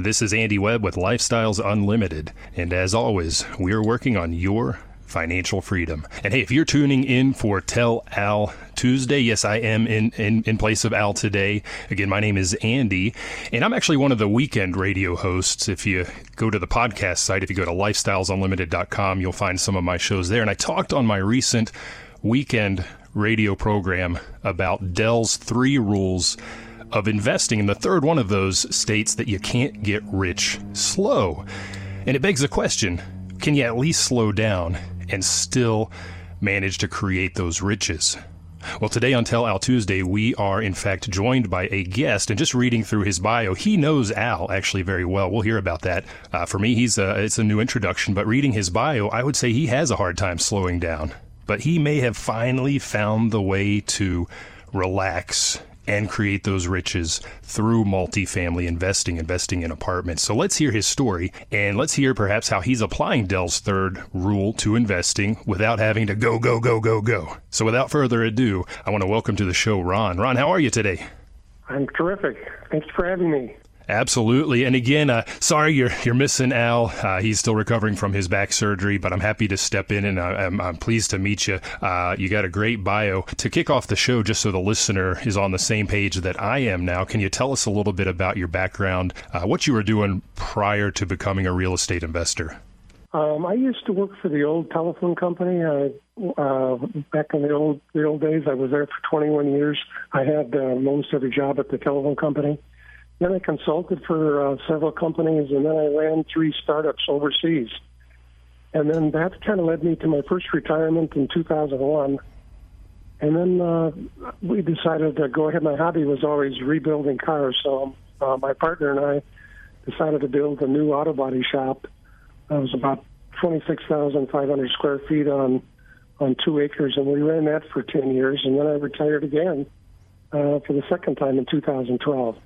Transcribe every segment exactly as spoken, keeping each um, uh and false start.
This is Andy Webb with Lifestyles Unlimited, and as always, we are working on your financial freedom. And hey, if you're tuning in for Tell Al Tuesday, yes, I am in, in, in place of Al today. Again, my name is Andy, and I'm actually one of the weekend radio hosts. If you go to the podcast site, if you go to lifestyles unlimited dot com, you'll find some of my shows there. And I talked on my recent weekend radio program about Del's three rules of investing, and the third one of those states that you can't get rich slow. And it begs the question, can you at least slow down and still manage to create those riches? Well, today on Tell Al Tuesday, we are in fact joined by a guest, and just reading through his bio, he knows Al actually very well. We'll hear about that. Uh, for me, he's a, it's a new introduction, but reading his bio, I would say he has a hard time slowing down, but he may have finally found the way to relax and create those riches through multifamily investing, investing in apartments. So let's hear his story, and let's hear perhaps how he's applying Del's third rule to investing without having to go, go, go, go, go. So without further ado, I want to welcome to the show Ron. Ron, how are you today? I'm terrific. Thanks for having me. Absolutely. And again, uh, sorry you're you're missing Al. Uh, he's still recovering from his back surgery, but I'm happy to step in, and I, I'm, I'm pleased to meet you. Uh, you got a great bio. To kick off the show, just so the listener is on the same page that I am now, can you tell us a little bit about your background, uh, what you were doing prior to becoming a real estate investor? Um, I used to work for the old telephone company. I, uh, back in the old the old days, I was there for twenty-one years. I had uh, most every job at the telephone company. Then I consulted for uh, several companies, and then I ran three startups overseas. And then that kind of led me to my first retirement in two thousand one. And then uh, we decided to go ahead. My hobby was always rebuilding cars, so uh, my partner and I decided to build a new auto body shop. It was about twenty-six thousand five hundred square feet on, on two acres, and we ran that for ten years, and then I retired again uh, for the second time in two thousand twelve.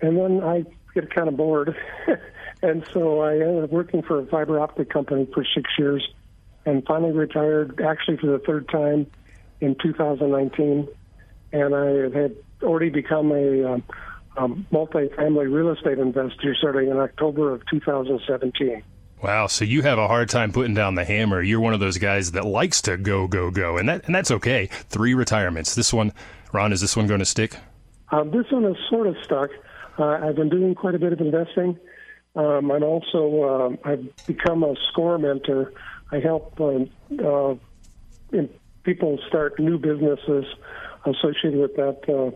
And then I get kind of bored, and so I ended up working for a fiber optic company for six years and finally retired, actually for the third time, in two thousand nineteen. And I had already become a, um, a multifamily real estate investor starting in October of two thousand seventeen. Wow, so you have a hard time putting down the hammer. You're one of those guys that likes to go, go, go, and that and that's okay. Three retirements. This one, Ron, is this one going to stick? Uh, this one is sort of stuck. Uh, I've been doing quite a bit of investing. Um, I'm also, uh, I've become a SCORE mentor. I help uh, uh, people start new businesses associated with that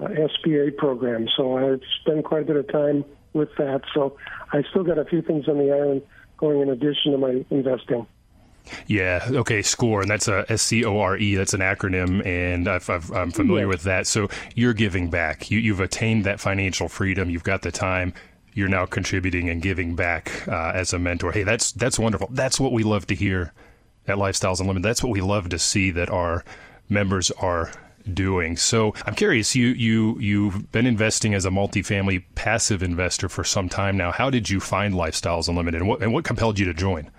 uh, S B A program. So I spend quite a bit of time with that. So I still got a few things on the island going in addition to my investing. Yeah. Okay. SCORE, and that's a S C O R E. That's an acronym, and I've, I've, I'm familiar yeah. with that. So you're giving back. You, you've attained that financial freedom. You've got the time. You're now contributing and giving back uh, as a mentor. Hey, that's that's wonderful. That's what we love to hear at Lifestyles Unlimited. That's what we love to see that our members are doing. So I'm curious. You you you've been investing as a multifamily passive investor for some time now. How did you find Lifestyles Unlimited, and what and what compelled you to join?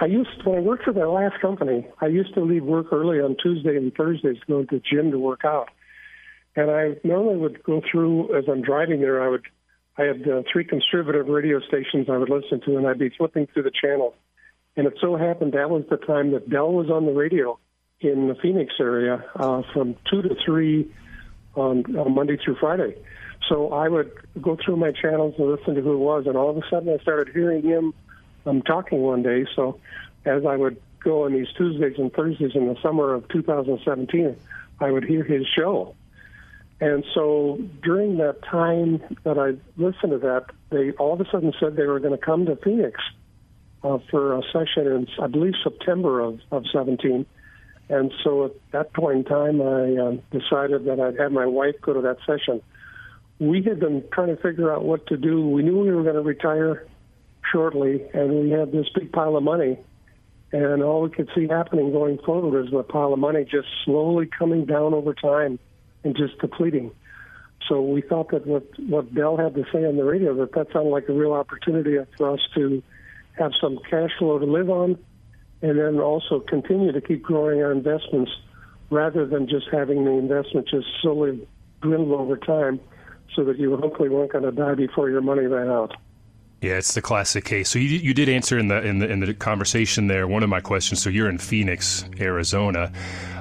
I used to, when I worked for that last company, I used to leave work early on Tuesday and Thursdays to go to the gym to work out. And I normally would go through, as I'm driving there, I would, I had uh, three conservative radio stations I would listen to, and I'd be flipping through the channel. And it so happened that was the time that Del was on the radio in the Phoenix area uh, from two to three on, on Monday through Friday. So I would go through my channels and listen to who it was, and all of a sudden I started hearing him I'm talking one day, so as I would go on these Tuesdays and Thursdays in the summer of two thousand seventeen, I would hear his show. And so during that time that I listened to that, they all of a sudden said they were going to come to Phoenix uh, for a session in, I believe, September of, of seventeen. And so at that point in time, I uh, decided that I'd have my wife go to that session. we did them trying to figure out what to do. We knew we were going to retire shortly, and we had this big pile of money. And all we could see happening going forward is the pile of money just slowly coming down over time and just depleting. So we thought that what, what Del had to say on the radio, that that sounded like a real opportunity for us to have some cash flow to live on, and then also continue to keep growing our investments rather than just having the investment just slowly dwindle over time so that you hopefully weren't going to die before your money ran out. Yeah, it's the classic case. So you you did answer in the in the in the conversation there one of my questions. So you're in Phoenix, Arizona,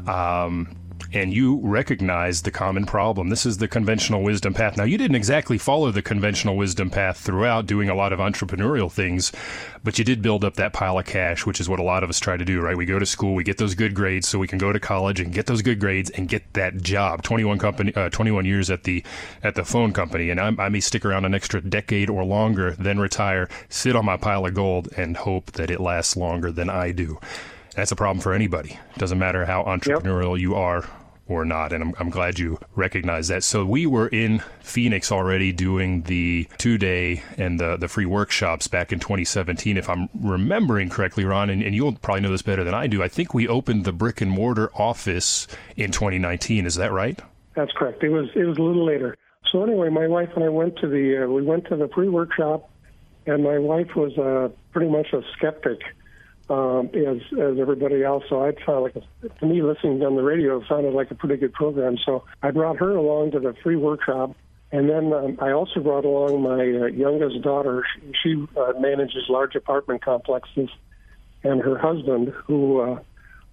um, and you recognize the common problem. This is the conventional wisdom path. Now, you didn't exactly follow the conventional wisdom path throughout, doing a lot of entrepreneurial things, but you did build up that pile of cash, which is what a lot of us try to do, right? We go to school, we get those good grades so we can go to college and get those good grades and get that job. twenty-one company, uh, twenty-one years at the at the phone company, and I'm, I may stick around an extra decade or longer, then retire, sit on my pile of gold, and hope that it lasts longer than I do. That's a problem for anybody. Doesn't matter how entrepreneurial yep. you are or not, and I'm, I'm glad you recognize that. So we were in Phoenix already doing the two-day and the, the free workshops back in twenty seventeen, if I'm remembering correctly, Ron, and, and you'll probably know this better than I do. I think we opened the brick-and-mortar office in twenty nineteen. Is that right? That's correct. It was it was a little later. So anyway, my wife and I went to the uh, we went to the free workshop, and my wife was uh, pretty much a skeptic. Um, as, as everybody else, so I found like a, to me listening on the radio sounded like a pretty good program. So I brought her along to the free workshop, and then um, I also brought along my uh, youngest daughter. She, she uh, manages large apartment complexes, and her husband, who uh,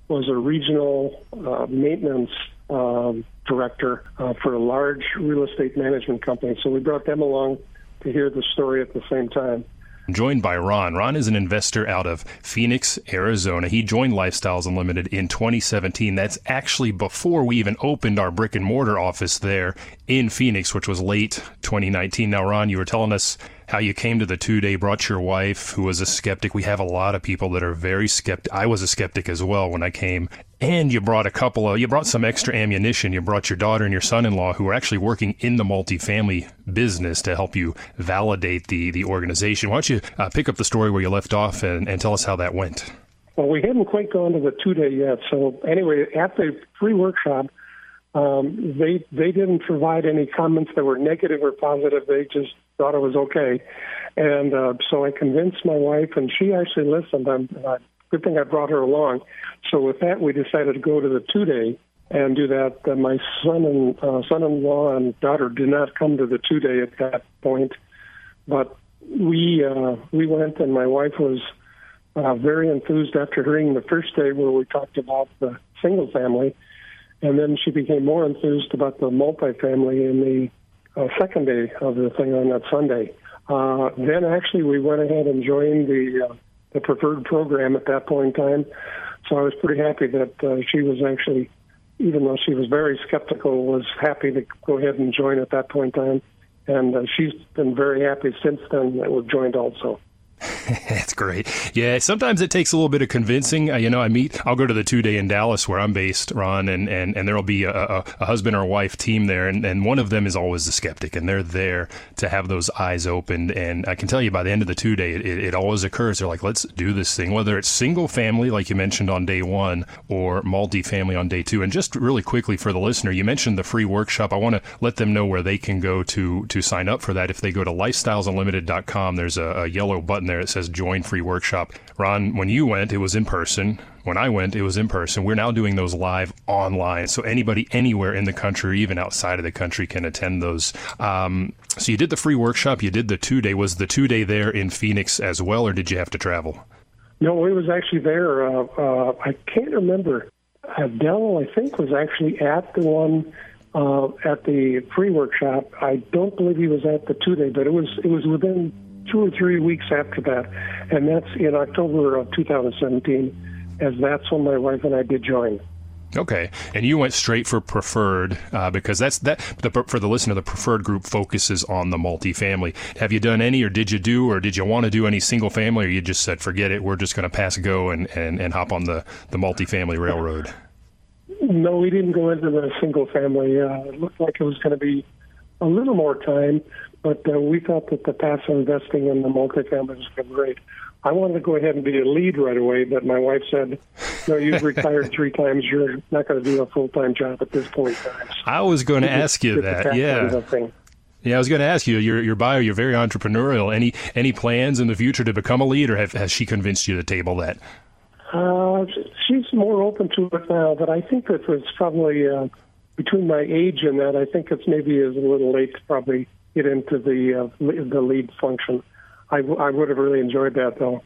was a regional uh, maintenance um, director uh, for a large real estate management company. So we brought them along to hear the story at the same time. I'm joined by Ron. Ron is an investor out of Phoenix, Arizona. He joined Lifestyles Unlimited in twenty seventeen. That's actually before we even opened our brick and mortar office there in Phoenix, which was late twenty nineteen. Now, Ron, you were telling us how you came to the two-day, brought your wife, who was a skeptic. We have a lot of people that are very skeptic. I was a skeptic as well when I came. And you brought a couple of, you brought some extra ammunition. You brought your daughter and your son-in-law, who are actually working in the multifamily business, to help you validate the, the organization. Why don't you uh, pick up the story where you left off and, and tell us how that went? Well, we hadn't quite gone to the two-day yet. So anyway, at the free workshop, um, they they didn't provide any comments that were negative or positive. They just thought it was okay. And uh, so I convinced my wife, and she actually listened. I'm, I, Good thing I brought her along. So with that, we decided to go to the two-day and do that. Uh, my son and uh, son-in-law and daughter did not come to the two-day at that point, but we uh, we went, and my wife was uh, very enthused after hearing the first day where we talked about the single family, and then she became more enthused about the multifamily in the uh, second day of the thing on that Sunday. Uh, then actually we went ahead and joined the. Uh, the preferred program at that point in time. So I was pretty happy that uh, she was actually, even though she was very skeptical, was happy to go ahead and join at that point in time. And uh, she's been very happy since then that we've joined also. That's great. Yeah, sometimes it takes a little bit of convincing. Uh, you know, I meet, I'll go to the two-day in Dallas where I'm based, Ron, and, and, and there'll be a, a, a husband or wife team there, and, and one of them is always the skeptic, and they're there to have those eyes opened. And I can tell you by the end of the two-day, it, it always occurs. They're like, let's do this thing, whether it's single family, like you mentioned on day one, or multifamily on day two. And just really quickly for the listener, you mentioned the free workshop. I want to let them know where they can go to to sign up for that. If they go to lifestyles unlimited dot com, there's a, a yellow button there. It says join free workshop. Ron, when you went, it was in person. When I went, it was in person. We're now doing those live online. So anybody anywhere in the country, even outside of the country, can attend those. Um, so you did the free workshop. You did the two-day. Was the two-day there in Phoenix as well, or did you have to travel? No, it was actually there. Uh, uh, I can't remember. Adele, I think, was actually at the one uh, at the free workshop. I don't believe he was at the two-day, but it was it was within two or three weeks after that, and that's in October of two thousand seventeen, as that's when my wife and I did join. Okay, and you went straight for preferred uh, because that's that. The, for the listener, the preferred group focuses on the multifamily. Have you done any, or did you do, or did you want to do any single family, or you just said, forget it, we're just going to pass go and, and, and hop on the, the multifamily railroad? No, we didn't go into the single family. Uh, it looked like it was going to be a little more time, but uh, we thought that the paths of investing in the multifamily was great. I wanted to go ahead and be a lead right away, but my wife said, no, you've retired three times. You're not going to do a full-time job at this point in time. So I was going to ask you that, yeah. Yeah, I was going to ask you, your your bio, you're very entrepreneurial. Any any plans in the future to become a lead, or have, has she convinced you to table that? Uh, she's more open to it now, but I think that it's probably, uh, between my age and that, I think it's maybe is a little late to probably get into the, uh, the lead function. I, w- I would have really enjoyed that, though.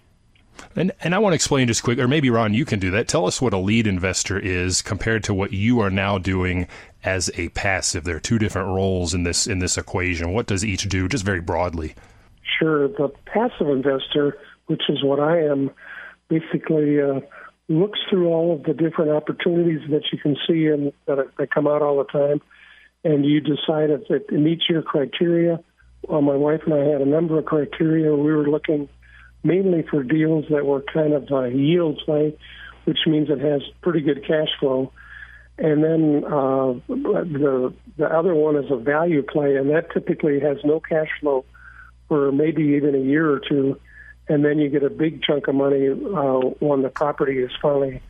And and I want to explain just quick, or maybe, Ron, you can do that. Tell us what a lead investor is compared to what you are now doing as a passive. There are two different roles in this in this equation. What does each do, just very broadly? Sure. The passive investor, which is what I am, basically uh, looks through all of the different opportunities that you can see and that, that come out all the time, and you decide if it meets your criteria. Well, my wife and I had a number of criteria. We were looking mainly for deals that were kind of a yield play, which means it has pretty good cash flow. And then uh, the the other one is a value play, and that typically has no cash flow for maybe even a year or two. And then you get a big chunk of money uh, when the property is finally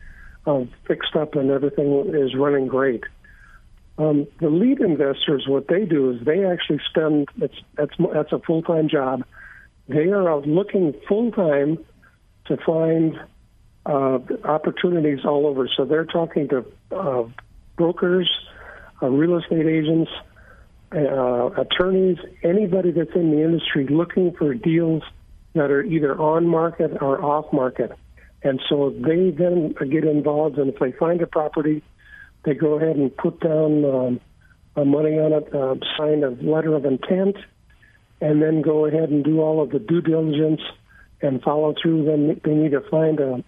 uh, fixed up and everything is running great. Um, the lead investors, what they do is they actually spend, it's, that's, that's a full-time job. They are out looking full-time to find uh, opportunities all over. So they're talking to uh, brokers, uh, real estate agents, uh, attorneys, anybody that's in the industry looking for deals that are either on market or off market. And so they then get involved, and if they find a property, they go ahead and put down um, money on it, uh, sign a letter of intent, and then go ahead and do all of the due diligence and follow through. Then they need to find a,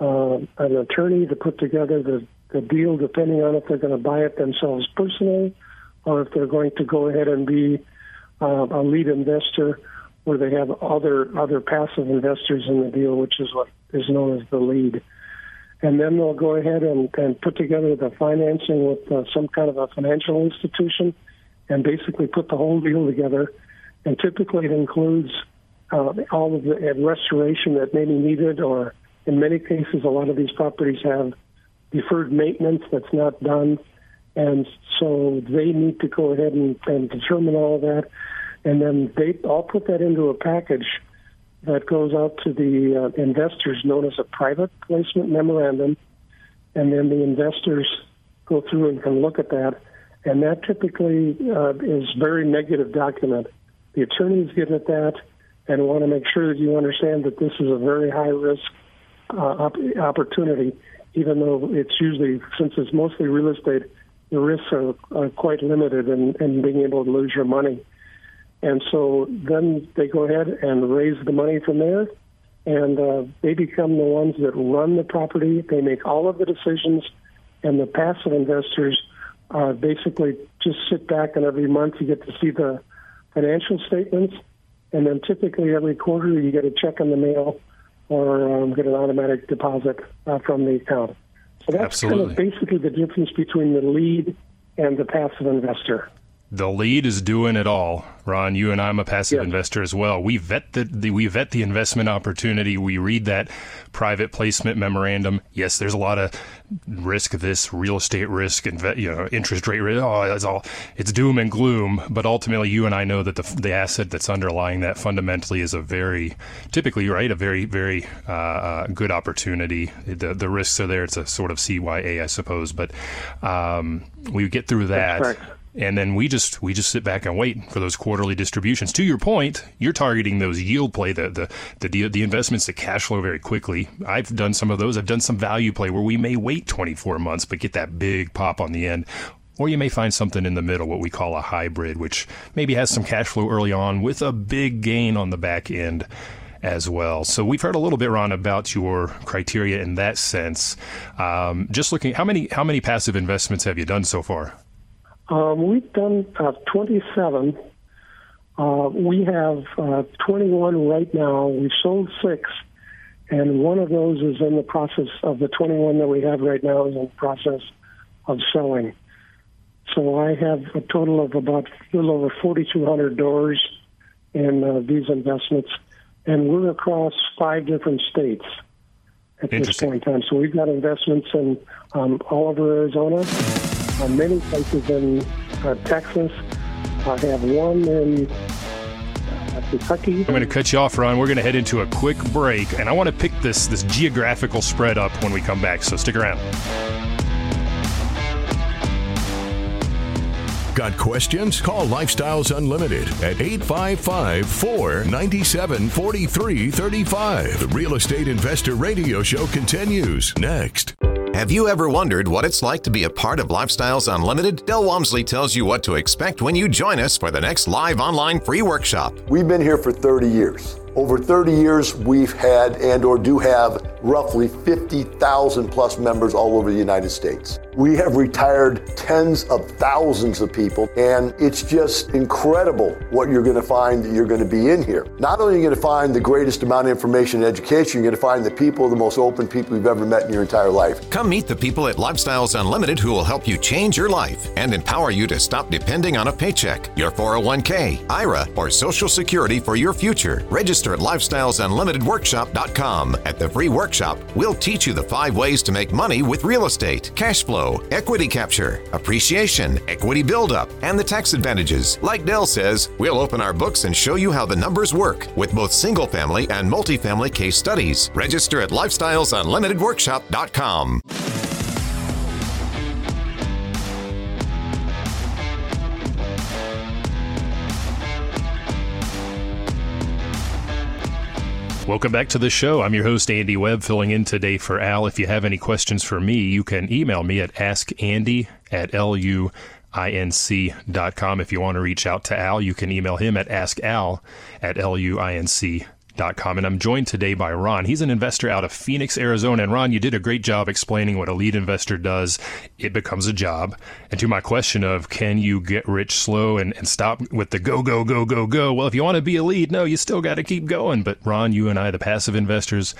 uh, an attorney to put together the, the deal, depending on if they're going to buy it themselves personally or if they're going to go ahead and be uh, a lead investor where they have other other passive investors in the deal, which is what is known as the lead. And then they'll go ahead and, and put together the financing with uh, some kind of a financial institution and basically put the whole deal together. And typically it includes uh, all of the restoration that may be needed, or in many cases, a lot of these properties have deferred maintenance that's not done. And so they need to go ahead and, and determine all of that. And then they all put that into a package that goes out to the uh, investors, known as a private placement memorandum, and then the investors go through and can look at that, and that typically uh, is very negative document. The attorneys get at that and want to make sure that you understand that this is a very high-risk uh, op- opportunity, even though it's usually, since it's mostly real estate, the risks are, are quite limited in, in being able to lose your money. And so then they go ahead and raise the money from there, and uh, they become the ones that run the property. They make all of the decisions, and the passive investors uh, basically just sit back, and every month you get to see the financial statements, and then typically every quarter you get a check in the mail or um, get an automatic deposit uh, from the account. So that's Absolutely. Kind of basically the difference between the lead and the passive investor. The lead is doing it all. Ron, you and I'm a passive yes. investor as well. We vet the, the we vet the investment opportunity. We read that private placement memorandum. Yes, there's a lot of risk. This real estate risk, inve- you know, interest rate risk. Oh, it's all it's doom and gloom. But ultimately, you and I know that the the asset that's underlying that fundamentally is a very typically right a very very uh, good opportunity. The the risks are there. It's a sort of C Y A, I suppose. But um, we get through that. And then we just we just sit back and wait for those quarterly distributions. To your point, you're targeting those yield play, the the the, deal, the investments that cash flow very quickly. I've done some of those. I've done some value play where we may wait twenty-four months but get that big pop on the end. Or you may find something in the middle, what we call a hybrid, which maybe has some cash flow early on with a big gain on the back end as well. So we've heard a little bit, Ron, about your criteria in that sense. Um, just looking, how many how many passive investments have you done so far? Um, we've done uh, twenty-seven. Uh, we have uh, twenty-one right now. We've sold six, and one of those is in the process of the twenty-one that we have right now is in the process of selling. So I have a total of about a little over forty-two hundred doors in uh, these investments, and we're across five different states at this point in time. So we've got investments in um, all over Arizona, uh, many places in uh, Texas. I have one in Kentucky. I'm going to cut you off, Ron. We're going to head into a quick break, and I want to pick this this geographical spread up when we come back, so stick around. Got questions? Call Lifestyles Unlimited at eight five five, four nine seven, four three three five. The Real Estate Investor Radio Show continues next. Have you ever wondered what it's like to be a part of Lifestyles Unlimited? Del Walmsley tells you what to expect when you join us for the next live online free workshop. We've been here for thirty years. Over thirty years, we've had and or do have roughly fifty thousand plus members all over the United States. We have retired tens of thousands of people, and it's just incredible what you're going to find that you're going to be in here. Not only are you going to find the greatest amount of information and education, you're going to find the people, the most open people you've ever met in your entire life. Come meet the people at Lifestyles Unlimited who will help you change your life and empower you to stop depending on a paycheck, your four oh one k, I R A, or Social Security for your future. Register at lifestyles unlimited workshop dot com. At the free workshop, we'll teach you the five ways to make money with real estate, cash flow, equity capture, appreciation, equity buildup, and the tax advantages. Like Del says, we'll open our books and show you how the numbers work with both single-family and multifamily case studies. Register at lifestyles unlimited workshop dot com. Welcome back to the show. I'm your host, Andy Webb, filling in today for Al. If you have any questions for me, you can email me at ask andy at luinc dot com. If you want to reach out to Al, you can email him at ask al at luinc dot com. And I'm joined today by Ron. He's an investor out of Phoenix, Arizona. And Ron, you did a great job explaining what a lead investor does. It becomes a job. And to my question of can you get rich slow and, and stop with the go, go, go, go, go? Well, if you want to be a lead, no, you still got to keep going. But Ron, you and I, the passive investors,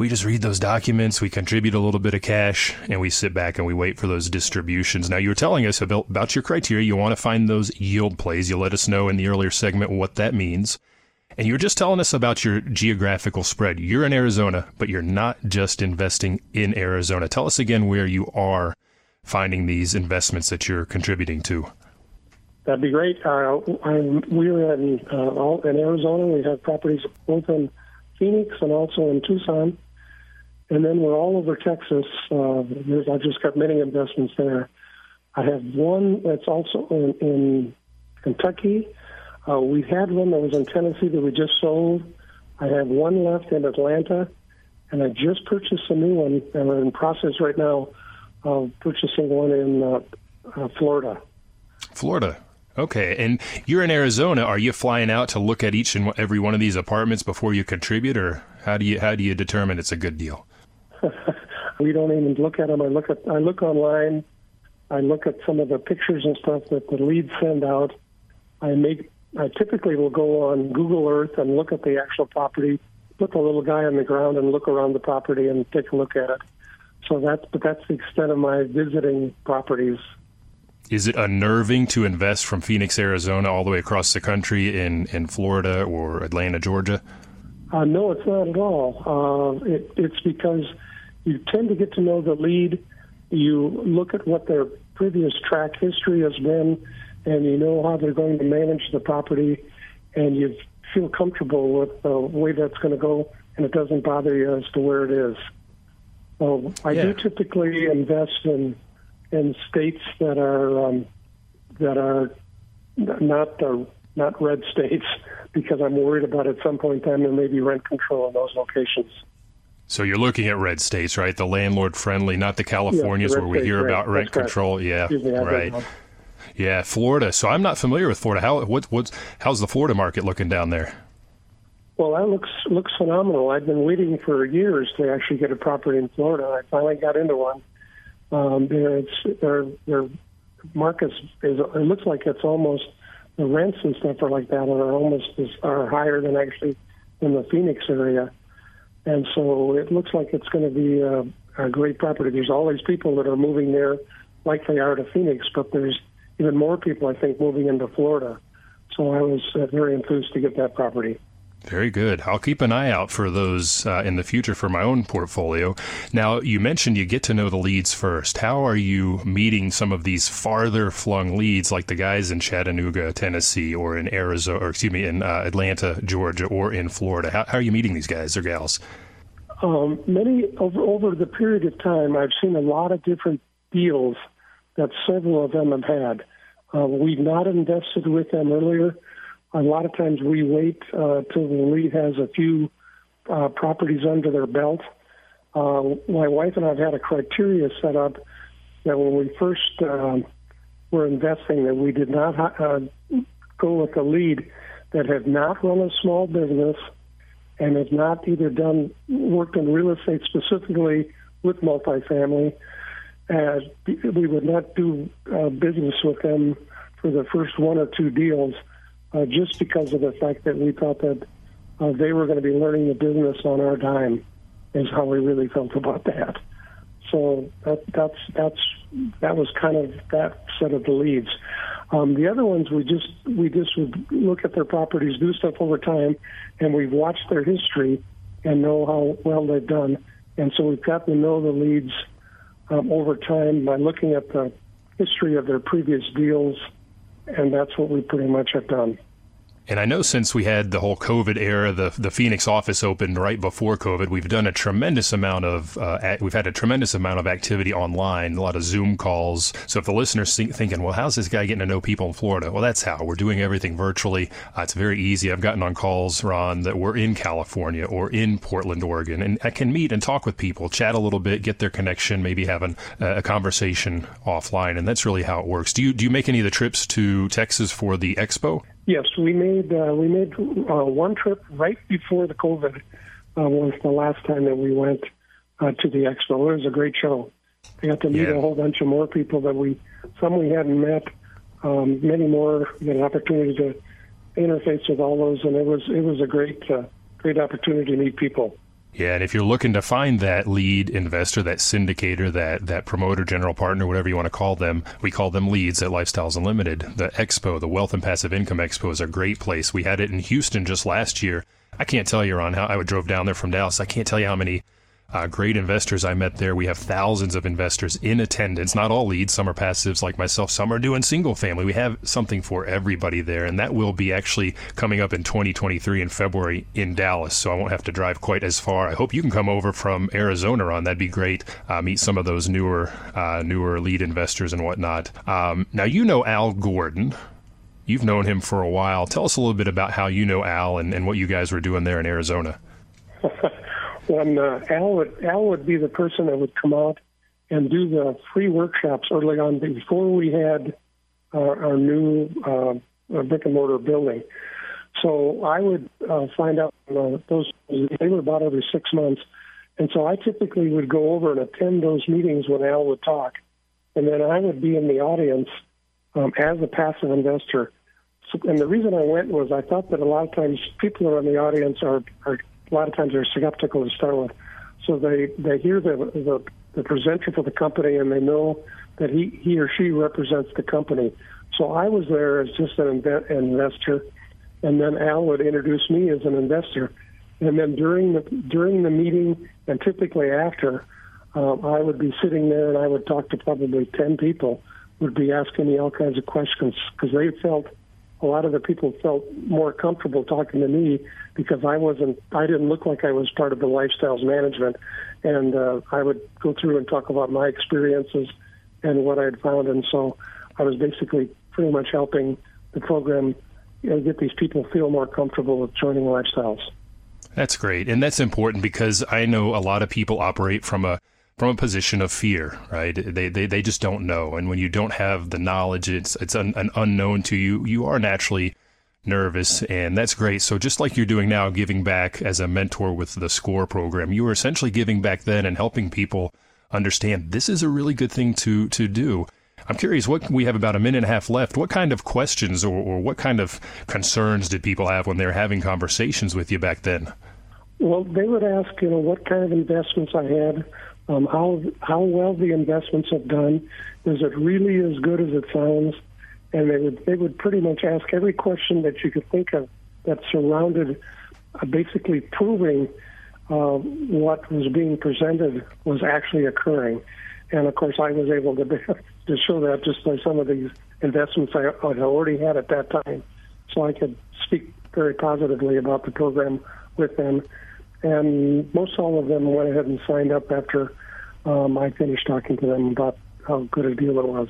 we just read those documents. We contribute a little bit of cash and we sit back and we wait for those distributions. Now, you were telling us about, about your criteria. You want to find those yield plays. You let us know in the earlier segment what that means. And you were just telling us about your geographical spread. You're in Arizona, but you're not just investing in Arizona. Tell us again where you are finding these investments that you're contributing to. That'd be great. Uh, I'm, we're in, uh, all, in Arizona. We have properties both in Phoenix and also in Tucson. And then we're all over Texas. Uh, I've just got many investments there. I have one that's also in, in Kentucky. Uh, we had one that was in Tennessee that we just sold. I have one left in Atlanta, and I just purchased a new one, and we're in the process right now of purchasing one in uh, uh, Florida. Florida. Okay. And you're in Arizona. Are you flying out to look at each and every one of these apartments before you contribute, or how do you how do you determine it's a good deal? We don't even look at them. I look at I look online. I look at some of the pictures and stuff that the leads send out. I make. I typically will go on Google Earth and look at the actual property, put the little guy on the ground and look around the property and take a look at it. So that's, but that's the extent of my visiting properties. Is it unnerving to invest from Phoenix, Arizona, all the way across the country in, in Florida or Atlanta, Georgia? Uh, no, it's not at all. Uh, it, it's because you tend to get to know the lead. You look at what their previous track history has been, and you know how they're going to manage the property, and you feel comfortable with the way that's going to go, and it doesn't bother you as to where it is. So I yeah. do typically invest in in states that are um, that are not uh, not red states because I'm worried about at some point in time there may be rent control in those locations. So you're looking at red states, right? The landlord-friendly, not the Californias yeah, the where we hear right. about rent that's control. Correct. Yeah, Excuse me, right. Yeah, Florida. So I'm not familiar with Florida. How what what's how's the Florida market looking down there? Well, that looks looks phenomenal. I've been waiting for years to actually get a property in Florida. I finally got into one. Um, it's their their market is it looks like it's almost the rents and stuff are like that are almost as, are higher than actually in the Phoenix area, and so it looks like it's going to be a, a great property. There's all these people that are moving there, like they are to Phoenix, but there's even more people, I think, moving into Florida. So I was uh, very enthused to get that property. Very good. I'll keep an eye out for those uh, in the future for my own portfolio. Now, you mentioned you get to know the leads first. How are you meeting some of these farther flung leads, like the guys in Chattanooga, Tennessee, or in Arizona, or excuse me, in uh, Atlanta, Georgia, or in Florida? How, how are you meeting these guys or gals? Um, many over, over the period of time, I've seen a lot of different deals that several of them have had. Uh, we've not invested with them earlier. A lot of times we wait uh, till the lead has a few uh, properties under their belt. Uh, my wife and I have had a criteria set up that when we first uh, were investing, that we did not uh, go with a lead that had not run a small business and had not either done worked in real estate specifically with multifamily. As we would not do uh, business with them for the first one or two deals. Uh, just because of the fact that we thought that uh, they were going to be learning the business on our dime is how we really felt about that. So that that's that's that was kind of that set of the leads. Um, the other ones we just we just would look at their properties, do stuff over time, and we've watched their history and know how well they've done. And so we've gotten to know the leads um, over time by looking at the history of their previous deals. And that's what we pretty much have done. And I know since we had the whole COVID era, the the Phoenix office opened right before COVID. We've done a tremendous amount of uh, we've had a tremendous amount of activity online, a lot of Zoom calls. So if the listener's thinking, well, how's this guy getting to know people in Florida? Well, that's how. We're doing everything virtually. Uh, it's very easy. I've gotten on calls, Ron, that we're in California or in Portland, Oregon, and I can meet and talk with people, chat a little bit, get their connection, maybe have an, uh, a conversation offline, and that's really how it works. Do you do you make any of the trips to Texas for the expo? Yes, we made uh, we made uh, one trip right before the COVID uh, was the last time that we went uh, to the expo. It was a great show. We got to meet yeah. a whole bunch of more people that we some we hadn't met. Um, many more, we had an opportunity to interface with all those, and it was it was a great uh, great opportunity to meet people. Yeah, and if you're looking to find that lead investor, that syndicator, that that promoter, general partner, whatever you want to call them, we call them leads at Lifestyles Unlimited. The expo, the Wealth and Passive Income Expo, is a great place. We had it in Houston just last year. I can't tell you, Ron, how I drove down there from Dallas. I can't tell you how many uh, great investors I met there. We have thousands of investors in attendance. Not all leads. Some are passives like myself. Some are doing single family. We have something for everybody there, and that will be actually coming up in twenty twenty-three in February in Dallas, so I won't have to drive quite as far. I hope you can come over from Arizona, Ron. That'd be great. Uh, meet some of those newer uh, newer lead investors and whatnot. Um, now, you know Al Gordon. You've known him for a while. Tell us a little bit about how you know Al and, and what you guys were doing there in Arizona. When uh, Al, would, Al would be the person that would come out and do the free workshops early on before we had uh, our new uh, brick-and-mortar building. So I would uh, find out, uh, those they were about every six months. And so I typically would go over and attend those meetings when Al would talk. And then I would be in the audience um, as a passive investor. So, and the reason I went was I thought that a lot of times people who are in the audience are, are a lot of times they're skeptical to start with. So they, they hear the, the the presenter for the company, and they know that he, he or she represents the company. So I was there as just an inve- investor, and then Al would introduce me as an investor. And then during the during the meeting and typically after, um, I would be sitting there, and I would talk to probably ten people, would be asking me all kinds of questions because they felt a lot of the people felt more comfortable talking to me because I wasn't, I didn't look like I was part of the Lifestyles management. And uh, I would go through and talk about my experiences and what I had found. And so I was basically pretty much helping the program, you know, get these people feel more comfortable with joining Lifestyles. That's great. And that's important because I know a lot of people operate from a from a position of fear, right? They, they they just don't know. And when you don't have the knowledge, it's it's an, an unknown to you, you are naturally nervous, and that's great. So just like you're doing now, giving back as a mentor with the SCORE program, you were essentially giving back then and helping people understand this is a really good thing to to do. I'm curious, what we have about a minute and a half left, what kind of questions or, or what kind of concerns did people have when they were having conversations with you back then? Well, they would ask, you know, what kind of investments I had, Um, how how well the investments have done. Is it really as good as it sounds? and they would they would pretty much ask every question that you could think of that surrounded uh, basically proving uh, what was being presented was actually occurring. And of course, I was able to, to show that just by some of these investments I, I already had at that time. So I could speak very positively about the program with them. And most all of them went ahead and signed up after um, I finished talking to them about how good a deal it was.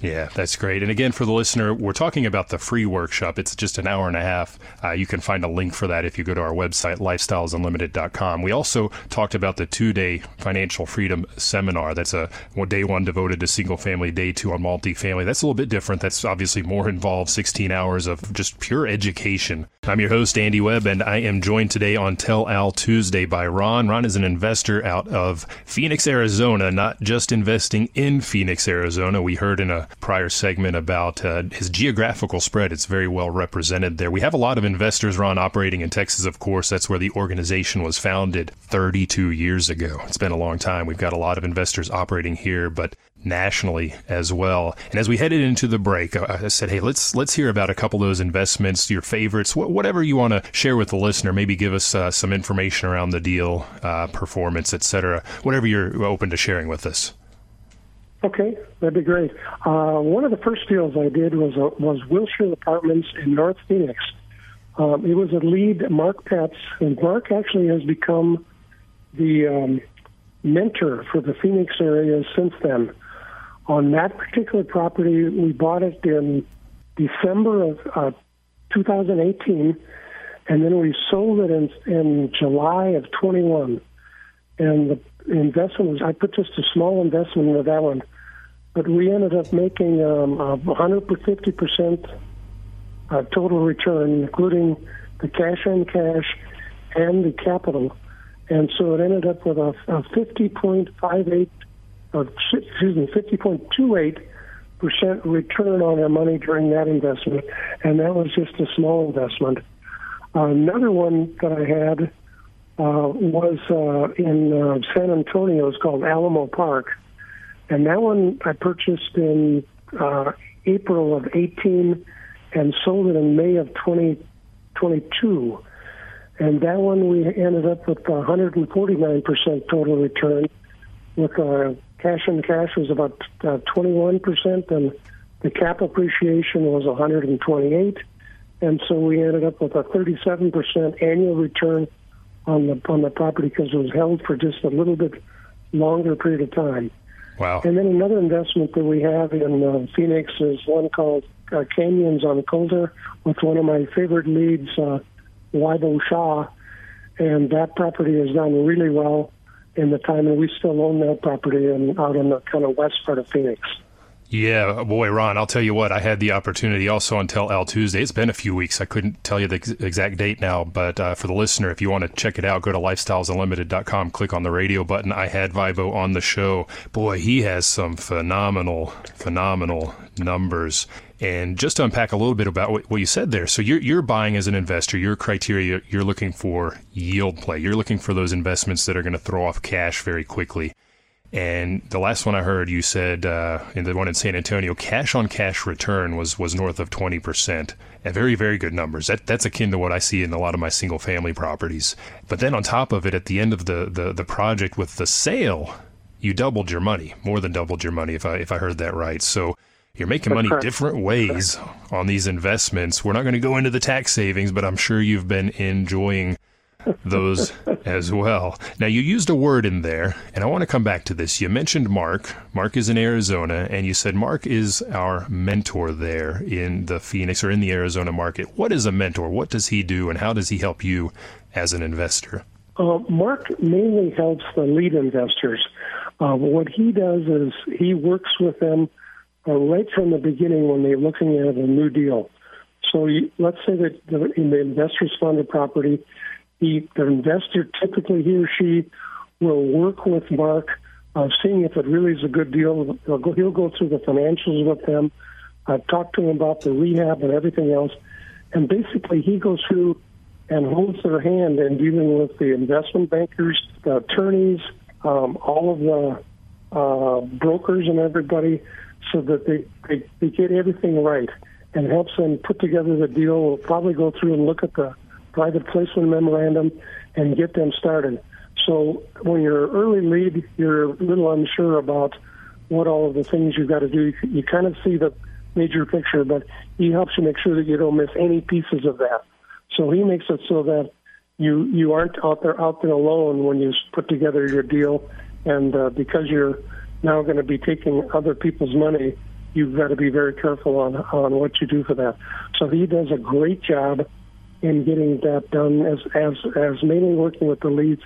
Yeah, that's great. And again, for the listener, we're talking about the free workshop. It's just an hour and a half. Uh, you can find a link for that if you go to our website, lifestyles unlimited dot com. We also talked about the two-day financial freedom seminar. That's a well, day one devoted to single family, day two on multifamily. That's a little bit different. That's obviously more involved, sixteen hours of just pure education. I'm your host, Andy Webb, and I am joined today on Tell Al Tuesday by Ron. Ron is an investor out of Phoenix, Arizona, not just investing in Phoenix, Arizona. We heard in a prior segment about uh, his geographical spread. It's very well represented there. We have a lot of investors, Ron, operating in Texas, of course. That's where the organization was founded thirty-two years ago. It's been a long time. We've got a lot of investors operating here, but nationally as well. And as we headed into the break, I said, hey, let's let's hear about a couple of those investments, your favorites, wh- whatever you want to share with the listener. Maybe give us uh, some information around the deal, uh, performance, et cetera, whatever you're open to sharing with us. Okay, that'd be great. Uh, one of the first deals I did was uh, was Wilshire Apartments in North Phoenix. Um, it was a lead, Mark Pats, and Mark actually has become the um, mentor for the Phoenix area since then. On that particular property, we bought it in December of uh, two thousand eighteen, and then we sold it in, in July of twenty-one. And the investment was, I put just a small investment into that one, but we ended up making um, a one hundred fifty percent uh, total return, including the cash on cash and the capital. And so it ended up with a, a fifty point five eight, or excuse me, fifty point two eight percent return on our money during that investment. And that was just a small investment. Uh, another one that I had Uh, was uh, in uh, San Antonio. It's called Alamo Park. And that one I purchased in uh, April of eighteen and sold it in May of twenty twenty-two. And that one we ended up with one hundred forty-nine percent total return. With uh, cash on cash was about uh, twenty-one percent, and the cap appreciation was one hundred twenty-eight. And so we ended up with a thirty-seven percent annual return on the on the property because it was held for just a little bit longer period of time. Wow. And then another investment that we have in uh, Phoenix is one called uh, Canyons on Colter with one of my favorite leads, uh, Vaibhav Shah, and that property has done really well in the time, and we still own that property and out in the kind of west part of Phoenix. Yeah, boy, Ron, I'll tell you what, I had the opportunity also on Tell Al Tuesday. It's been a few weeks. I couldn't tell you the ex- exact date now, but uh, for the listener, if you want to check it out, go to lifestyles unlimited dot com, click on the radio button. I had Vaibhav on the show. Boy, he has some phenomenal, phenomenal numbers. And just to unpack a little bit about what you said there. So you're, you're buying as an investor, your criteria, you're looking for yield play. You're looking for those investments that are going to throw off cash very quickly. And the last one I heard, you said, uh, in the one in San Antonio, cash-on-cash return was, was north of twenty percent. And very, very good numbers. That That's akin to what I see in a lot of my single-family properties. But then on top of it, at the end of the, the, the project with the sale, you doubled your money, more than doubled your money, if I if I heard that right. So you're making money different ways on these investments. We're not going to go into the tax savings, but I'm sure you've been enjoying those as well. Now, you used a word in there, and I want to come back to this. You mentioned Mark. Mark is in Arizona, and you said Mark is our mentor there in the Phoenix or in the Arizona market. What is a mentor? What does he do, and how does he help you as an investor? Uh, Mark mainly helps the lead investors. Uh, what he does is he works with them uh, right from the beginning when they're looking at a new deal. So you, let's say that the, in the investors fund a property, The, the investor, typically he or she, will work with Mark, uh, seeing if it really is a good deal. He'll go, he'll go through the financials with them, uh, talk to him about the rehab and everything else. And basically he goes through and holds their hand in dealing with the investment bankers, the attorneys, um, all of the uh, brokers and everybody. so that they, they, they get everything right, and helps them put together the deal. We'll probably go through and look at the private placement memorandum and get them started. So when you're early lead, you're a little unsure about what all of the things you've got to do. You kind of see the major picture, but he helps you make sure that you don't miss any pieces of that. So he makes it so that you you aren't out there out there alone when you put together your deal, and uh, because you're now going to be taking other people's money, you've got to be very careful on on what you do for that. So he does a great job in getting that done, as as as mainly working with the leads.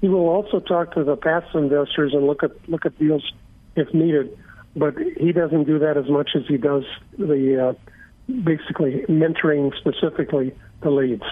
He will also talk to the past investors and look at look at deals if needed, but he doesn't do that as much as he does the uh, basically mentoring specifically the leads.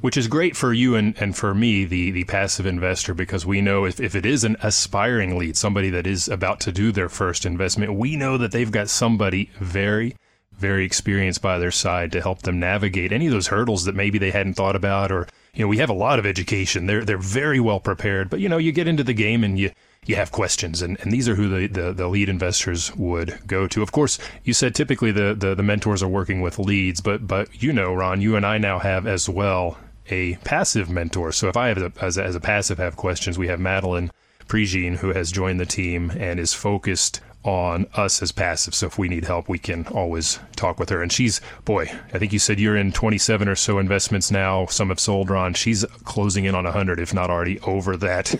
Which is great for you and, and for me, the, the passive investor, because we know if, if it is an aspiring lead, somebody that is about to do their first investment, we know that they've got somebody very, very experienced by their side to help them navigate any of those hurdles that maybe they hadn't thought about. Or, you know, we have a lot of education. They're they're very well prepared. But, you know, you get into the game and you, you have questions. And, and these are who the, the, the lead investors would go to. Of course, you said typically the, the, the mentors are working with leads. But, but you know, Ron, you and I now have as well a passive mentor. So if I, have a, as, a, as a passive, have questions, we have Madeline Prigine, who has joined the team and is focused on us as passive. So if we need help, we can always talk with her. And she's, boy, I think you said you're in twenty-seven or so investments now. Some have sold, Ron. She's closing in on one hundred, if not already over that.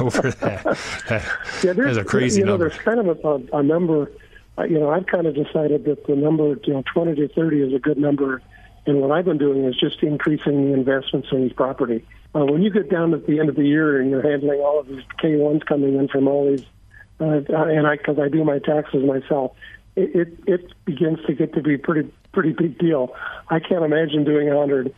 over that. Yeah, that's a crazy you know, number. There's kind of a, a number, you know, I've kind of decided that the number, you know, twenty to thirty is a good number. And what I've been doing is just increasing the investments in each property. Uh, when you get down at the end of the year and you're handling all of these K ones coming in from all these Uh, and I, because I do my taxes myself, it, it it begins to get to be pretty pretty big deal. I can't imagine doing a hundred.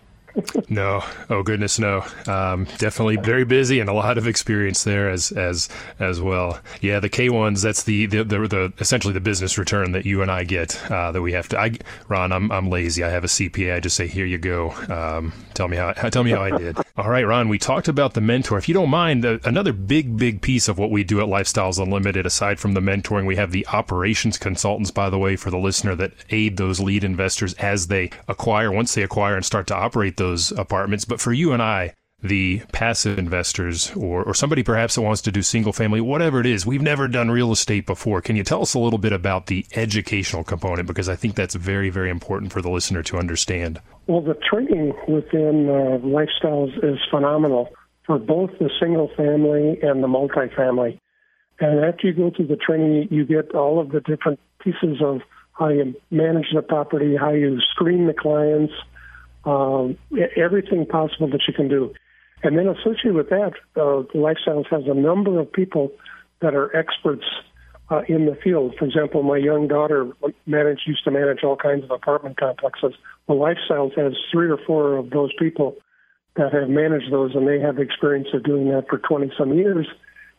No, oh goodness, no. Um, definitely very busy and a lot of experience there as as as well. Yeah, the K ones. That's the the, the the essentially the business return that you and I get uh, that we have to. I, Ron, I'm I'm lazy. I have a C P A. I just say, here you go. Um, tell me how tell me how I did. All right, Ron. We talked about the mentor. If you don't mind, the, another big big piece of what we do at Lifestyles Unlimited, aside from the mentoring, we have the operations consultants. By the way, for the listener, that aid those lead investors as they acquire, once they acquire and start to operate those. Those apartments. But for you and I, the passive investors, or, or somebody perhaps that wants to do single family, whatever it is, we've never done real estate before. Can you tell us a little bit about the educational component? Because I think that's very, very important for the listener to understand. Well, the training within uh, Lifestyles is phenomenal for both the single family and the multifamily. And after you go through the training, you get all of the different pieces of how you manage the property, how you screen the clients, Um, everything possible that you can do. And then associated with that, uh, Lifestyles has a number of people that are experts uh, in the field. For example, my young daughter managed, used to manage all kinds of apartment complexes. Well, Lifestyles has three or four of those people that have managed those, and they have experience of doing that for twenty-some years.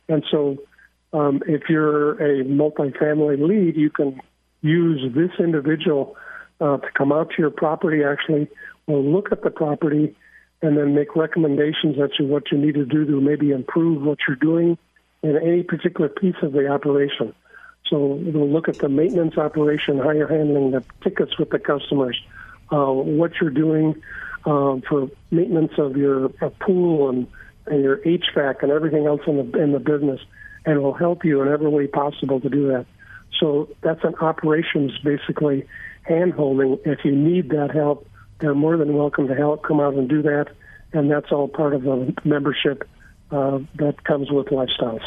And so um, if you're a multifamily lead, you can use this individual uh, to come out to your property, actually, will look at the property and then make recommendations as to what you need to do to maybe improve what you're doing in any particular piece of the operation. So we'll look at the maintenance operation, how you're handling the tickets with the customers, uh, what you're doing uh, for maintenance of your uh, pool and, and your H V A C and everything else in the, in the business, and will help you in every way possible to do that. So that's an operations, basically, hand-holding. If you need that help, they're more than welcome to help come out and do that, and that's all part of the membership uh, that comes with Lifestyles.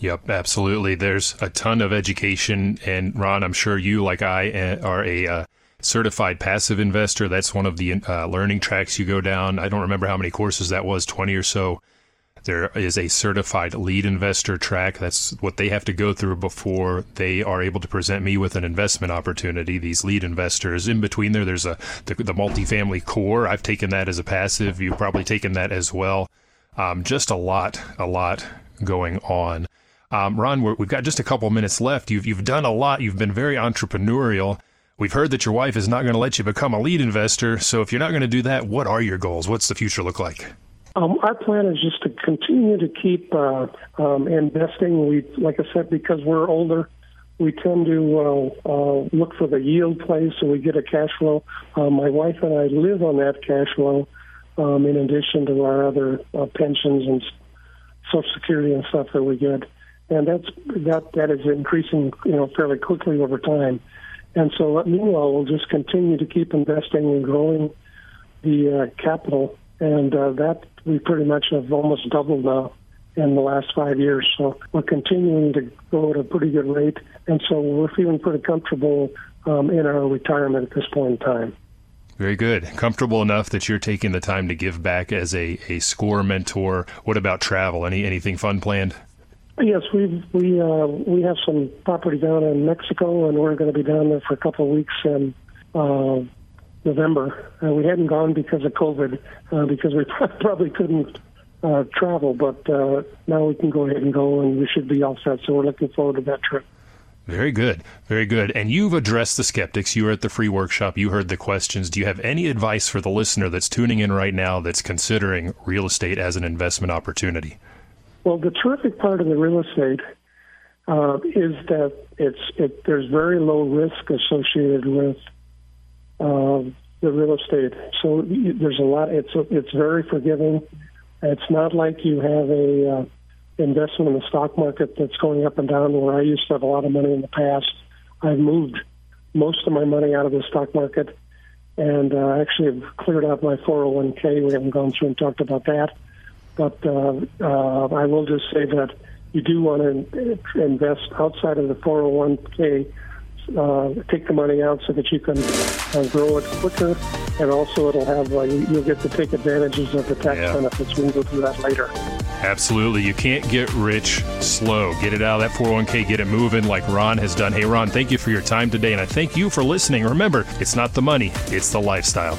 Yep, absolutely. There's a ton of education, and Ron, I'm sure you, like I, are a uh, certified passive investor. That's one of the uh, learning tracks you go down. I don't remember how many courses that was, twenty or so. There is a certified lead investor track. That's what they have to go through before they are able to present me with an investment opportunity, these lead investors. In between there, there's a the, the multifamily core. I've taken that as a passive. You've probably taken that as well. Um, just a lot, a lot going on. Um, Ron, we're, we've got just a couple minutes left. You've, you've done a lot. You've been very entrepreneurial. We've heard that your wife is not going to let you become a lead investor. So if you're not going to do that, what are your goals? What's the future look like? Um, our plan is just to continue to keep uh, um, investing. We, like I said, because we're older, we tend to uh, uh, look for the yield play, so we get a cash flow. Uh, my wife and I live on that cash flow, um, in addition to our other uh, pensions and Social Security and stuff that we get. And that's that that is increasing, you know, fairly quickly over time. And so, meanwhile, we'll just continue to keep investing and growing the uh, capital. And uh, that we pretty much have almost doubled now in the last five years. So we're continuing to grow at a pretty good rate. And so we're feeling pretty comfortable um, in our retirement at this point in time. Very good. Comfortable enough that you're taking the time to give back as a, a SCORE mentor. What about travel? Any Anything fun planned? Yes, we've, we uh, we have some property down in Mexico, and we're going to be down there for a couple of weeks in uh, November. Uh, we hadn't gone because of COVID, uh, because we probably couldn't uh, travel, but uh, now we can go ahead and go, and we should be all set, so we're looking forward to that trip. Very good. Very good. And you've addressed the skeptics. You were at the free workshop. You heard the questions. Do you have any advice for the listener that's tuning in right now that's considering real estate as an investment opportunity? Well, the terrific part of the real estate uh, is that it's it, there's very low risk associated with uh, the real estate. So there's a lot. It's it's very forgiving. It's not like you have a uh, investment in the stock market that's going up and down, where I used to have a lot of money in the past. I've moved most of my money out of the stock market, and uh, actually have cleared out my four oh one k. We haven't gone through and talked about that. But uh, uh, I will just say that you do want to invest outside of the four oh one k, uh, take the money out so that you can uh, grow it quicker, and also it'll have uh, you'll get to take advantages of the tax yeah. benefits. We'll go through that later. Absolutely. You can't get rich slow. Get it out of that four oh one k, get it moving like Ron has done. Hey, Ron, thank you for your time today, and I thank you for listening. Remember, it's not the money, it's the lifestyle.